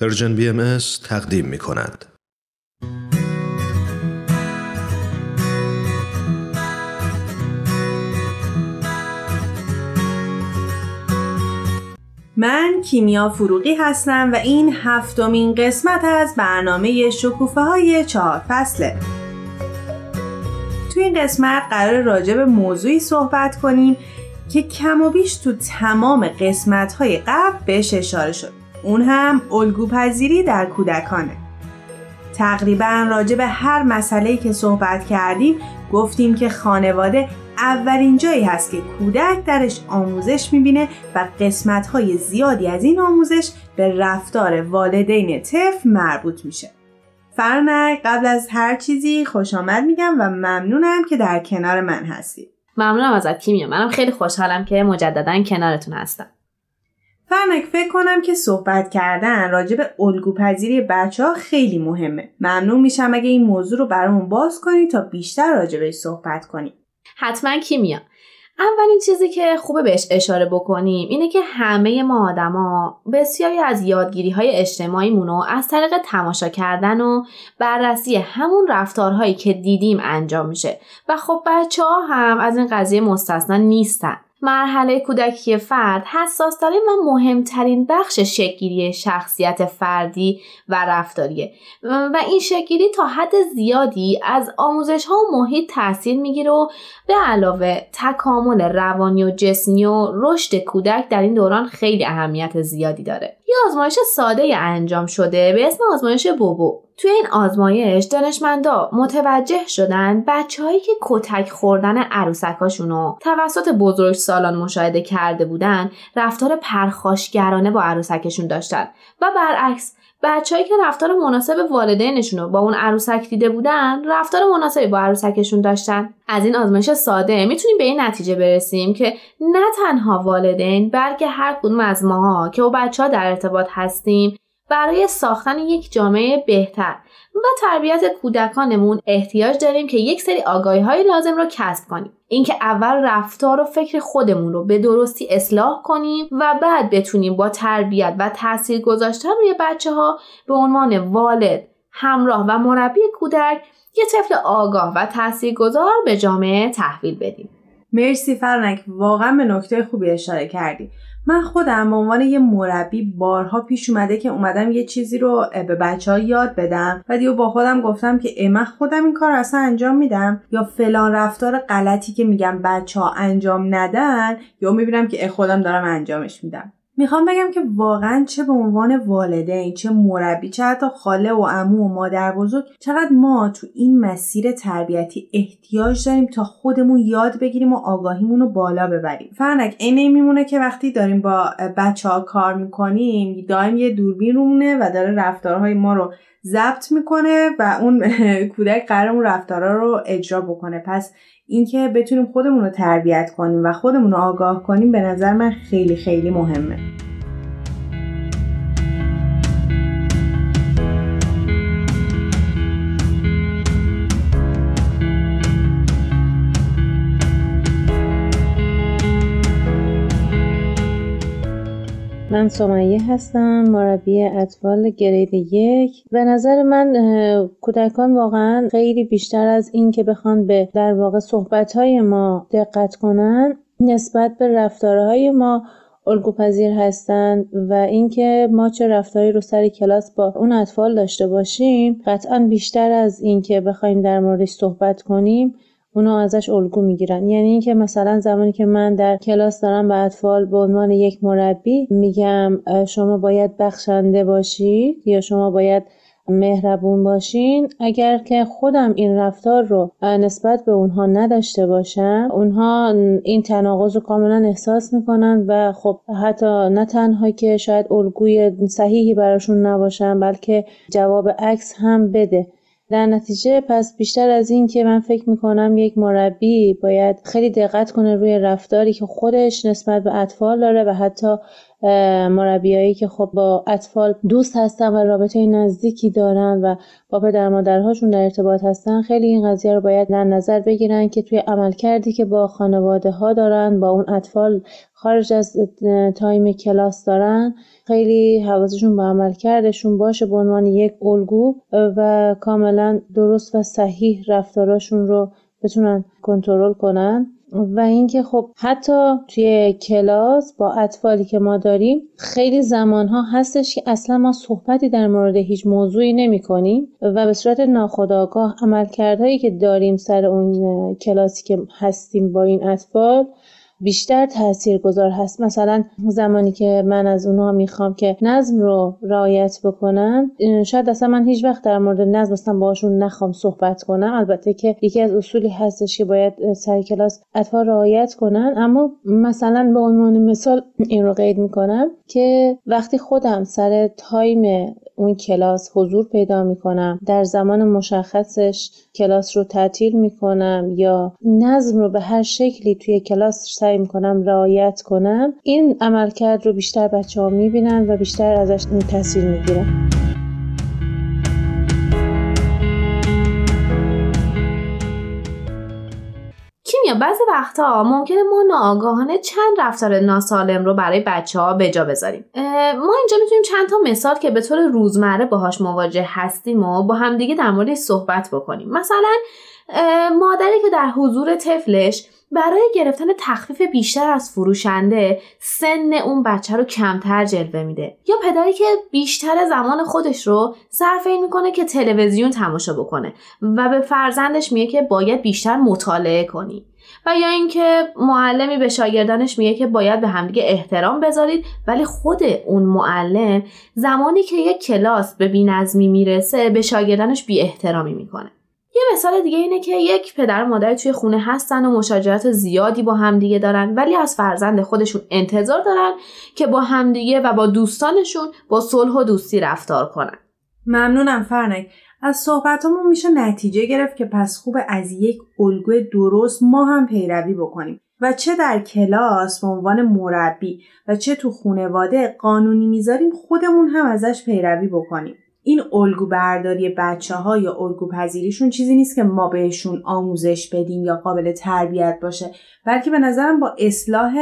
Urgen BMS تقدیم می‌کند. من کیمیا فروقی هستم و این 7مین قسمت از برنامه شکوفه‌های 4 فصله. تو این قسمت قرار راجع به موضوعی صحبت کنیم که کم و بیش تو تمام قسمت‌های قبل بهش اشاره شد. اون هم الگوپذیری در کودکانه. تقریباً راجع به هر مسئله‌ای که صحبت کردیم گفتیم که خانواده اولین جایی هست که کودک درش آموزش می‌بینه و قسمت‌های زیادی از این آموزش به رفتار والدین طفل مربوط میشه. فرنک، قبل از هر چیزی خوش آمد میگم و ممنونم که در کنار من هستی. ممنونم ازت کیمیا. منم خیلی خوشحالم که مجدداً کنارتون هستم. فرنک، فکر کنم که صحبت کردن راجع به الگوپذیری بچه‌ها خیلی مهمه. ممنون میشم اگه این موضوع رو برامون باز کنی تا بیشتر راجع بهش صحبت کنی. حتما کیمیا. اولین چیزی که خوبه بهش اشاره بکنیم اینه که همه ما آدما بسیاری از یادگیری‌های اجتماعیمون رو از طریق تماشا کردن و بررسی همون رفتارهایی که دیدیم انجام میشه و خب بچه‌ها هم از این قضیه مستثنا نیستن. مرحله کودکی فرد حساس‌ترین و مهمترین بخش شکل‌گیری شخصیت فردی و رفتاریه و این شکل‌گیری تا حد زیادی از آموزش‌ها و محیط تأثیر می‌گیره و به علاوه تکامل روانی و جسمی و رشد کودک در این دوران خیلی اهمیت زیادی داره. یه آزمایش ساده انجام شده به اسم آزمایش بوبو. توی این آزمایش دانشمندا متوجه شدن بچه‌هایی که کتک خوردن عروسکاشون رو توسط بزرگسالان مشاهده کرده بودن رفتار پرخاشگرانه با عروسکشون داشتن و برعکس بچه‌هایی که رفتار مناسب والدینشون رو با اون عروسک دیده بودن رفتار مناسبی با عروسکشون داشتن. از این آزمایش ساده میتونیم به این نتیجه برسیم که نه تنها والدین بلکه هر کدوم از ماها که با بچه‌ها در ارتباط هستیم برای ساختن یک جامعه بهتر و تربیت کودکانمون احتیاج داریم که یک سری آگاهی‌های لازم رو کسب کنیم. اینکه اول رفتار و فکر خودمون رو به درستی اصلاح کنیم و بعد بتونیم با تربیت و تاثیر گذاشتن روی بچه‌ها به عنوان والد، همراه و مربی کودک یه طفل آگاه و تاثیرگذار به جامعه تحویل بدیم. مرسی فرنک، واقعا به نکته خوبی اشاره کردی. من خودم به عنوان یه مربی بارها پیش اومده که اومدم یه چیزی رو به بچه‌ها یاد بدم و دیو با خودم گفتم که من خودم این کار اصلا انجام میدم یا فلان رفتار غلطی که میگم بچه‌ها انجام ندن یا میبینم که خودم دارم انجامش میدم. میخوام بگم که واقعا چه به عنوان والدین، چه مربی، چه حتی خاله و عمو و مادر بزرگ، چقدر ما تو این مسیر تربیتی احتیاج داریم تا خودمون یاد بگیریم و آگاهیمون رو بالا ببریم. فرنک، این میمونه که وقتی داریم با بچه‌ها کار میکنیم دائم یه دوربین رومونه و داره رفتارهای ما رو ضبط میکنه و اون کودک قراره اون رفتارها رو اجرا بکنه. پس اینکه بتونیم خودمون رو تربیت کنیم و خودمون رو آگاه کنیم به نظر من خیلی خیلی مهمه. من سمیه هستم، مربی اطفال گرید 1. به نظر من کودکان واقعا خیلی بیشتر از این که بخوان به در واقع صحبت‌های ما دقت کنن نسبت به رفتارهای ما الگوپذیر هستند و اینکه ما چه رفتاری رو سر کلاس با اون اطفال داشته باشیم قطعا بیشتر از این که بخوایم در موردش صحبت کنیم اونا ازش الگو میگیرن. یعنی اینکه مثلا زمانی که من در کلاس دارم به اطفال به عنوان یک مربی میگم شما باید بخشنده باشید یا شما باید مهربون باشین، اگر که خودم این رفتار رو نسبت به اونها نداشته باشم اونها این تناقض رو کاملا احساس میکنن و خب حتی نه تنها که شاید الگوی صحیحی براشون نباشم بلکه جواب عکس هم بده. در نتیجه پس بیشتر از این که من فکر میکنم یک مربی باید خیلی دقت کنه روی رفتاری که خودش نسبت به اطفال داره و حتی مربیایی که خب با اطفال دوست هستن و رابطه نزدیکی دارن و با پدر مادرهاشون در ارتباط هستن، خیلی این قضیه رو باید در نظر بگیرن که توی عملکردی که با خانواده ها دارن، با اون اطفال خارج از تایم کلاس دارن، خیلی حواسشون به عملکردشون باشه به عنوان یک الگو و کاملا درست و صحیح رفتاراشون رو بتونن کنترل کنن. و اینکه خب حتی توی کلاس با اطفالی که ما داریم خیلی زمانها هستش که اصلا ما صحبتی در مورد هیچ موضوعی نمی کنیم و به صورت ناخودآگاه عملکردهایی که داریم سر اون کلاسی که هستیم با این اطفال بیشتر تاثیرگذار هست. مثلا زمانی که من از اونها میخوام که نظم رو رعایت بکنن، شاید اصلا من هیچ وقت در مورد نظم اصلا باشون نخوام صحبت کنم، البته که یکی از اصولی هستش که باید سر کلاس اطفال رعایت کنن، اما مثلا به عنوان مثال این رو قید میکنم که وقتی خودم سر تایم اون کلاس حضور پیدا میکنم، در زمان مشخصش کلاس رو تعطیل میکنم یا نظم رو به هر شکلی توی کلاس سعی میکنم رعایت کنم، این عملکرد رو بیشتر بچه‌ها میبینن و بیشتر ازش تاثیر میگیرن. کیمیا، بعضی وقتا ممکنه ما ناآگاهانه چند رفتار ناسالم رو برای بچه‌ها به جا بذاریم. ما اینجا میتونیم چند تا مثال که به طور روزمره باهاش مواجه هستیم و با همدیگه در موردش صحبت بکنیم. مثلا مادری که در حضور طفلش برای گرفتن تخفیف بیشتر از فروشنده سن اون بچه رو کمتر جلوه میده، یا پدری که بیشتر زمان خودش رو صرف این میکنه که تلویزیون تماشا بکنه و به فرزندش میگه که باید بیشتر مطالعه کنی، و یا اینکه معلمی به شاگردانش میگه که باید به همدیگه احترام بذارید، ولی خود اون معلم زمانی که یک کلاس به بی‌نظمی میرسه به شاگردانش بی‌احترامی میکنه. یه مثال دیگه اینه که یک پدر و مادر توی خونه هستن و مشاجرات زیادی با همدیگه دارن، ولی از فرزند خودشون انتظار دارن که با همدیگه و با دوستانشون با صلح و دوستی رفتار کنن. ممنونم فرنک. از صحبتامون میشه نتیجه گرفت که پس خوب از یک الگو درست ما هم پیروی بکنیم و چه در کلاس به عنوان مربی و چه تو خانواده قانونی میذاریم خودمون هم ازش پیروی بکنیم. این الگو برداری بچه‌ها یا الگو پذیریشون چیزی نیست که ما بهشون آموزش بدیم یا قابل تربیت باشه، بلکه به نظرم با اصلاح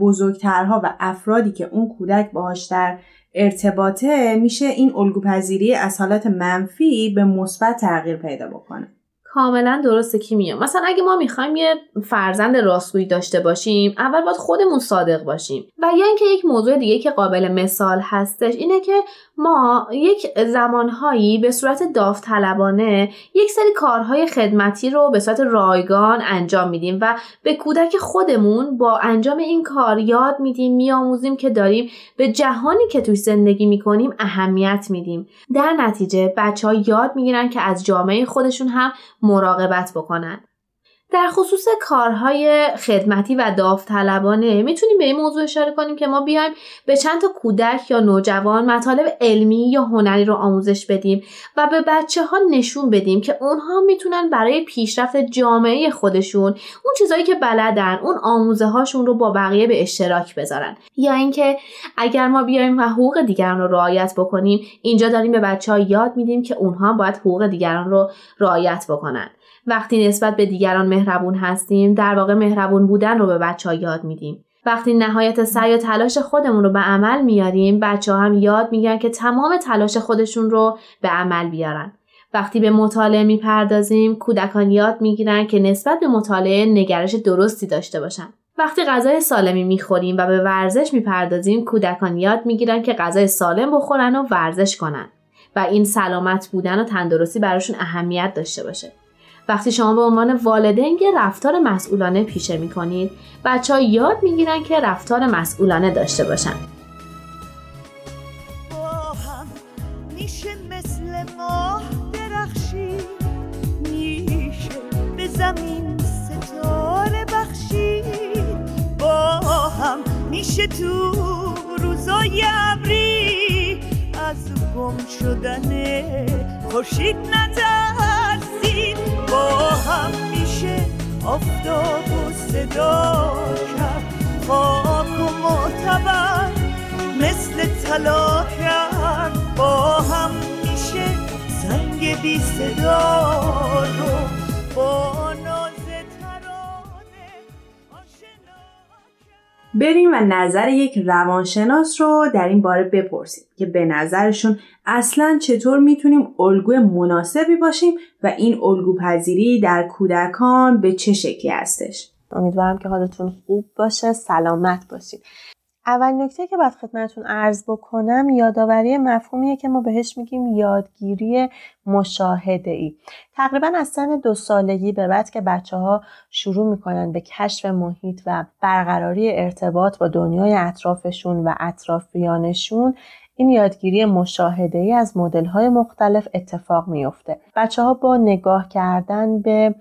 بزرگترها و افرادی که اون کودک باهاش در ارتباطه میشه این الگو پذیری از حالت منفی به مثبت تغییر پیدا بکنه. کاملا درسته کیمیا. مثلا اگه ما میخوایم یه فرزند راستگویی داشته باشیم، اول باید خودمون صادق باشیم. و یا اینکه یک موضوع دیگه که قابل مثال هستش اینه که ما یک زمانهایی به صورت داوطلبانه یک سری کارهای خدمتی رو به صورت رایگان انجام میدیم و به کودک خودمون با انجام این کار یاد میدیم، میآموزیم که داریم به جهانی که توش زندگی میکنیم اهمیت میدیم. در نتیجه بچه‌ها یاد میگیرن که از جامعه خودشون هم مراقبت بکنن. در خصوص کارهای خدمتی و داوطلبانه میتونیم به این موضوع اشاره کنیم که ما بیایم به چند تا کودک یا نوجوان مطالب علمی یا هنری رو آموزش بدیم و به بچه ها نشون بدیم که اونها میتونن برای پیشرفت جامعه خودشون اون چیزایی که بلدن، اون آموزه هاشون رو با بقیه به اشتراک بذارن. یا اینکه اگر ما بیایم و حقوق دیگران رو رعایت بکنیم، اینجا داریم به بچه‌ها یاد میدیم که اونها باید حقوق دیگران رو رعایت بکنن. وقتی نسبت به دیگران مهربون هستیم، در واقع مهربون بودن رو به بچه‌ها یاد میدیم. وقتی نهایت سعی و تلاش خودمون رو به عمل میاریم، بچه‌ها هم یاد میگیرن که تمام تلاش خودشون رو به عمل بیارن. وقتی به مطالعه میپردازیم، کودکان یاد میگیرن که نسبت به مطالعه نگرش درستی داشته باشن. وقتی غذای سالمی میخوریم و به ورزش میپردازیم، کودکان یاد میگیرن که غذای سالم بخورن و ورزش کنن و این سلامت بودن و تندرستی براشون اهمیت داشته باشه. وقتی شما به عنوان والدین یه رفتار مسئولانه پیشه می‌کنید، بچه‌ها یاد می‌گیرن که رفتار مسئولانه داشته باشن. با هم میشه مثل ماه درخشی، میشه به زمین ستاره بخشی، با هم میشه تو روزای ابری از گم شدن خورشید نترسیم، با هم میشه آفتاب و صدا کرد، خاک و معتبر مثل طلا کرد با هم میشه زنگ بی صدا رو با ناز ترانه آشنا کرد. بریم و نظر یک روانشناس رو در این باره بپرسیم که به نظرشون اصلاً چطور میتونیم الگوی مناسبی باشیم و این الگو پذیری در کودکان به چه شکلی هستش. امیدوارم که حالتون خوب باشه، سلامت باشید. اول نکته که باید خدمتتون عرض بکنم یادآوری مفهومیه که ما بهش میگیم یادگیری مشاهده‌ای. تقریبا از سن 2 سالگی به بعد که بچه‌ها شروع میکنن به کشف محیط و برقراری ارتباط با دنیای اطرافشون و اطرافیانشون، این یادگیری مشاهده‌ای از مدل‌های مختلف اتفاق میفته. بچه‌ها با نگاه کردن به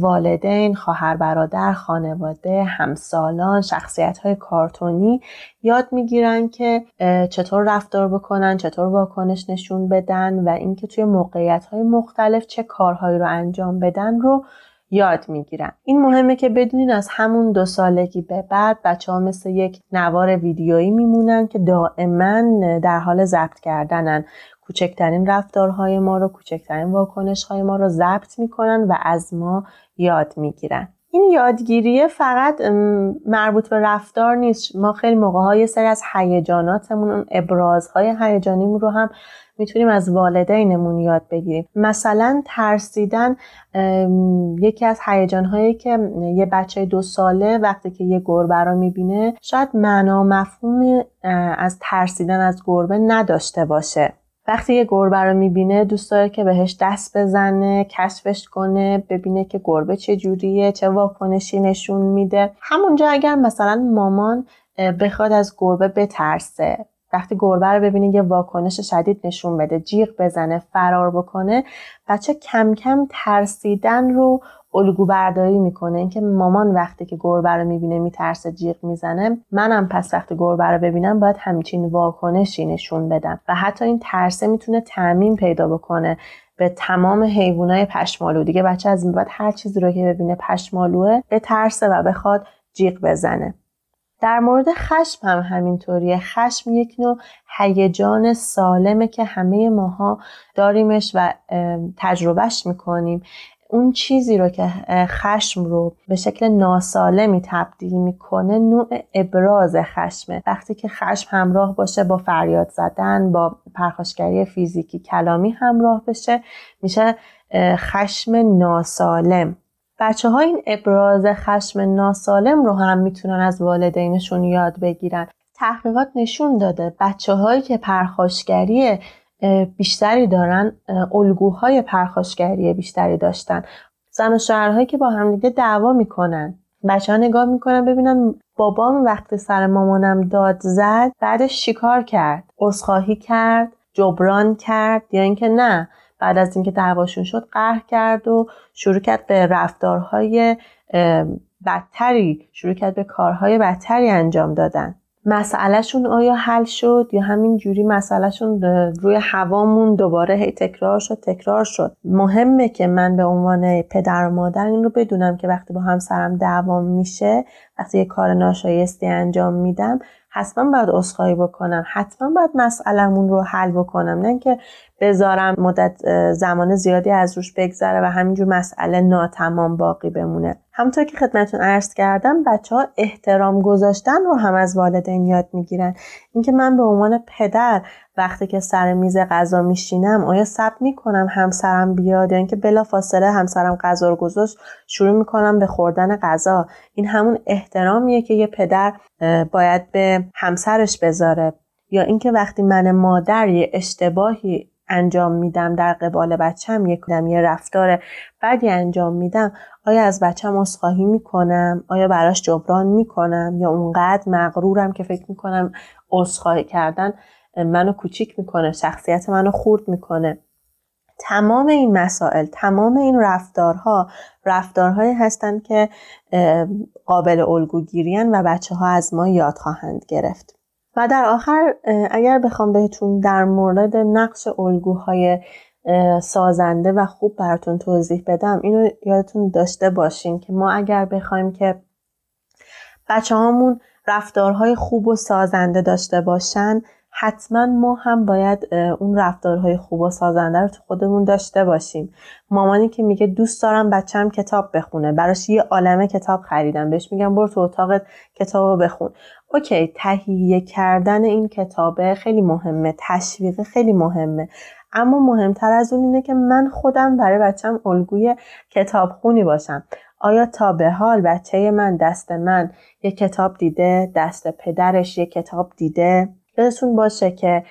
والدین، خواهر برادر، خانواده، همسالان، شخصیت‌های کارتونی یاد می‌گیرن که چطور رفتار بکنن، چطور واکنش نشون بدن و اینکه توی موقعیت‌های مختلف چه کارهایی رو انجام بدن رو یاد میگیرن. این مهمه که بدونین از همون 2 سالگی به بعد بچه‌ها مثل یک نوار ویدیویی میمونن که دائما در حال ضبط کردنن. کوچکترین رفتارهای ما رو، کوچکترین واکنش‌های ما رو ضبط میکنن و از ما یاد میگیرن. این یادگیری فقط مربوط به رفتار نیست. ما خیلی موقع‌ها یه سری از هیجاناتمون، اون ابرازهای هیجانیمون رو هم میتونیم از والدینمون یاد بگیریم. مثلا ترسیدن یکی از هیجان‌هایی که یه بچه 2 ساله وقتی که یه گربه رو میبینه شاید معنا مفهوم از ترسیدن از گربه نداشته باشه. وقتی یه گربه رو میبینه دوست داره که بهش دست بزنه، کشفش کنه، ببینه که گربه چه جوریه، چه واکنشی نشون میده. همونجا اگر مثلا مامان بخواد از گربه بترسه، وقتی گربه رو ببینه یه واکنش شدید نشون بده، جیغ بزنه، فرار بکنه، بچه کم کم ترسیدن رو الگو برداری میکنه. اینکه مامان وقتی که گربه رو میبینه میترسه، جیغ میزنه، منم پس وقتی گربه رو ببینم باید همچین واکنشی نشون بدم. و حتی این ترسه میتونه تعمیم پیدا بکنه به تمام حیوانات پشمالو. دیگه بچه از این بعد هر چیزی رو که ببینه پشمالوه بترسه و بخواد جیغ بزنه. در مورد خشم هم همینطوریه. خشم یک نوع هیجان سالمه که همه ماها داریمش و تجربهش میکنیم. اون چیزی رو که خشم رو به شکل ناسالمی تبدیل میکنه نوع ابراز خشمه. وقتی که خشم همراه باشه با فریاد زدن، با پرخاشگری فیزیکی کلامی همراه بشه، میشه خشم ناسالم. بچه‌ها این ابراز خشم ناسالم رو هم میتونن از والدینشون یاد بگیرن. تحقیقات نشون داده بچه‌هایی که پرخاشگری بیشتری دارن الگوهای پرخاشگری بیشتری داشتن. زن و شوهرهایی که با همدیگه دعوا میکنن، بچه‌ها نگاه میکنن ببینن بابام وقتی سر مامانم داد زد بعدش چیکار کرد، عذرخواهی کرد، جبران کرد، یا اینکه نه بعد از اینکه دعواشون شد قهر کرد و شروع کرد به رفتارهای بدتری، شروع کرد به کارهای بدتری انجام دادن. مسئلهشون آیا حل شد یا همین جوری مسئلهشون روی هوامون دوباره هی تکرار شد. مهمه که من به عنوان پدر و مادر این رو بدونم که وقتی با همسرم دعوا میشه، وقتی یه کار ناشایستی انجام میدم، حتما باید عذرخواهی بکنم، حتما باید مسئله‌مون رو حل بکنم، نه که بذارم مدت زمان زیادی از روش بگذره و همینجور مسئله ناتمام باقی بمونه. همونطور که خدمتتون عرض کردم بچه‌ها احترام گذاشتن رو هم از والدین یاد میگیرن. اینکه من به عنوان پدر وقتی که سر میز غذا میشینم آیا صبر میکنم همسرم بیاد یا اینکه بلافاصله همسرم غذا رو گذاشت شروع میکنم به خوردن غذا. این همون احترامیه که یه پدر باید به همسرش بذاره. یا اینکه وقتی من مادر یه اشتباهی انجام میدم در قبال بچم، یه رفتار بدی انجام میدم، آیا از بچم عذرخواهی میکنم؟ آیا براش جبران میکنم؟ یا اونقدر مغرورم که فکر میکنم عذرخواهی کردن منو کوچیک میکنه، شخصیت منو خرد میکنه؟ تمام این مسائل، تمام این رفتارهایی هستن که قابل الگوگیریان و بچه‌ها از ما یاد خواهند گرفت. و در آخر اگر بخوام بهتون در مورد نقش الگوهای سازنده و خوب براتون توضیح بدم، اینو یادتون داشته باشین که ما اگر بخوایم که بچه‌هامون رفتارهای خوب و سازنده داشته باشن، حتما ما هم باید اون رفتارهای خوب و سازنده رو تو خودمون داشته باشیم. مامانی که میگه دوست دارم بچه‌م کتاب بخونه، براش یه عالمه کتاب خریدم، بهش میگم برو تو اتاقت کتابو بخون. اوکی، تهیه کردن این کتابه خیلی مهمه، تشویق خیلی مهمه، اما مهمتر از اون اینه که من خودم برای بچه‌م الگوی کتابخونی باشم. آیا تا به حال بچه من دست من یه کتاب دیده، دست پدرش یه کتاب دیده؟ یادتون باشه که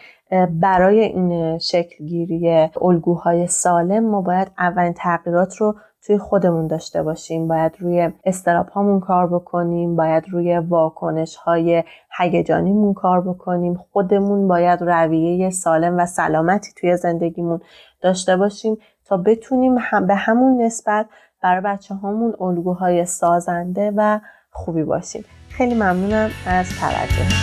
برای این شکل گیری الگوهای سالم ما باید اولین تغییرات رو توی خودمون داشته باشیم، باید روی استراب هامون کار بکنیم، باید روی واکنش های هیجانیمون کار بکنیم، خودمون باید رویه سالم و سلامتی توی زندگیمون داشته باشیم تا بتونیم به همون نسبت برای بچه هامون الگوهای سازنده و خوبی باشیم. خیلی ممنونم از توجه.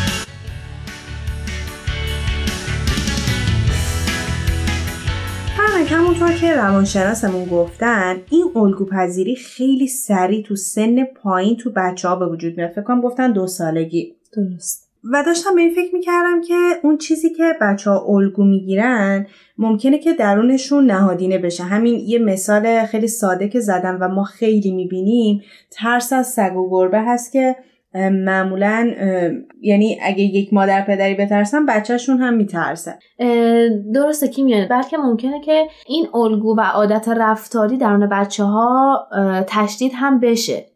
همونطور که روانشناسمون گفتن این الگوپذیری خیلی سریع تو سن پایین تو بچه‌ها به وجود میاد. فکر کنم گفتن 2 سالگی. درست. و داشتم به این فکر میکردم که اون چیزی که بچه‌ها الگو میگیرن ممکنه که درونشون نهادینه بشه. همین یه مثال خیلی ساده که زدم و ما خیلی میبینیم، ترس از سگ و گربه هست که معمولا یعنی اگه یک مادر پدری بترسن بچهشون هم میترسه. درسته کیمیا، بلکه ممکنه که این الگو و عادت رفتاری درون بچه‌ها تشدید هم بشه.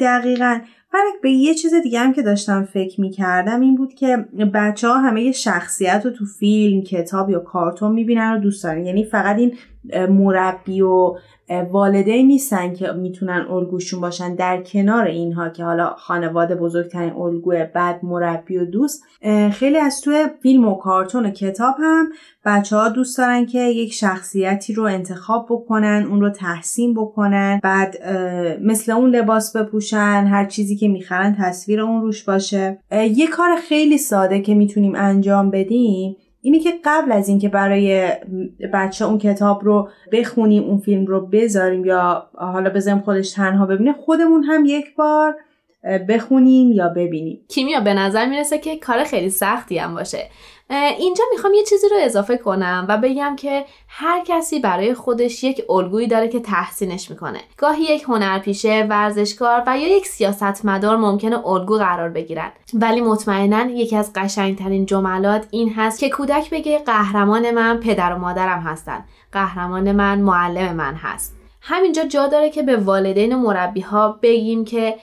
دقیقاً. برعکس به یه چیز دیگه هم که داشتم فکر می‌کردم این بود که بچه‌ها همه یه شخصیت رو تو فیلم، کتاب یا کارتون می‌بینن و دوست دارن. یعنی فقط این مربی و والدین نیستن که میتونن الگوشون باشن. در کنار اینها که حالا خانواده بزرگترین الگوه، بعد مربی و دوست، خیلی از توی فیلم و کارتون و کتاب هم بچه‌ها دوست دارن که یک شخصیتی رو انتخاب بکنن، اون رو تحسین بکنن، بعد مثل اون لباس بپوشن، هر چیزی که میخرن تصویر اون روش باشه. یه کار خیلی ساده که میتونیم انجام بدیم اینه که قبل از اینکه برای بچه اون کتاب رو بخونیم، اون فیلم رو بذاریم یا حالا بذاریم خودش تنها ببینه، خودمون هم یک بار بخونیم یا ببینیم. کیمیا به نظر میرسه که کار خیلی سختی هم باشه. اینجا میخوام یه چیزی رو اضافه کنم و بگم که هر کسی برای خودش یک الگویی داره که تحسینش میکنه. گاهی یک هنرپیشه، ورزشکار و یا یک سیاستمدار ممکنه الگو قرار بگیرن، ولی مطمئناً یکی از قشنگترین جملات این هست که کودک بگه قهرمان من پدر و مادرم هستن، قهرمان من معلم من هست. همینجا جا داره که به والدین و مربی‌ها بگیم که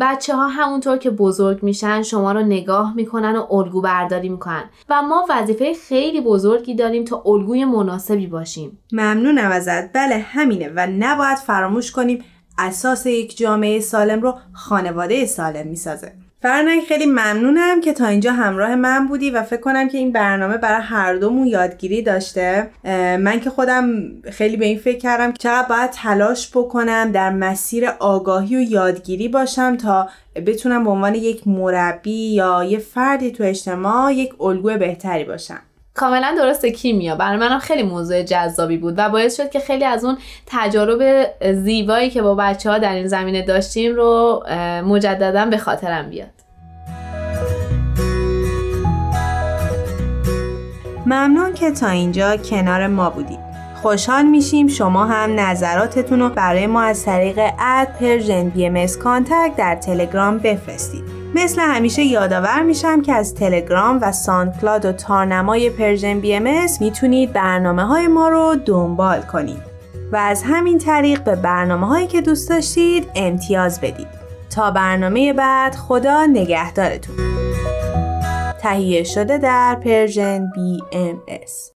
بچه‌ها همونطور که بزرگ میشن شما رو نگاه میکنن و الگو برداری میکنن و ما وظیفه خیلی بزرگی داریم تا الگوی مناسبی باشیم. ممنونم ازت. بله همینه و نباید فراموش کنیم اساس یک جامعه سالم رو خانواده سالم میسازه. فرنگ خیلی ممنونم که تا اینجا همراه من بودی و فکر کنم که این برنامه برای هر دومون یادگیری داشته. من که خودم خیلی به این فکر کردم که چقدر باید تلاش بکنم در مسیر آگاهی و یادگیری باشم تا بتونم به عنوان یک مربی یا یه فردی تو اجتماع یک الگوی بهتری باشم. کاملا درسته کیمیا، برای منم خیلی موضوع جذابی بود و باعث شد که خیلی از اون تجارب زیبایی که با بچه‌ها در این زمینه داشتیم رو مجددا به خاطرم بیاد. ممنون که تا اینجا کنار ما بودید. خوشحال میشیم شما هم نظراتتون رو برای ما از طریق @persianbms contact در تلگرام بفرستید. مثل همیشه یادآور میشم که از تلگرام و ساندکلاد و تارنمای پرژن BMS میتونید برنامه‌های ما رو دنبال کنید و از همین طریق به برنامه‌هایی که دوست داشتید امتیاز بدید. تا برنامه بعد، خدا نگهدارتون. تهیه شده در پرژن BMS.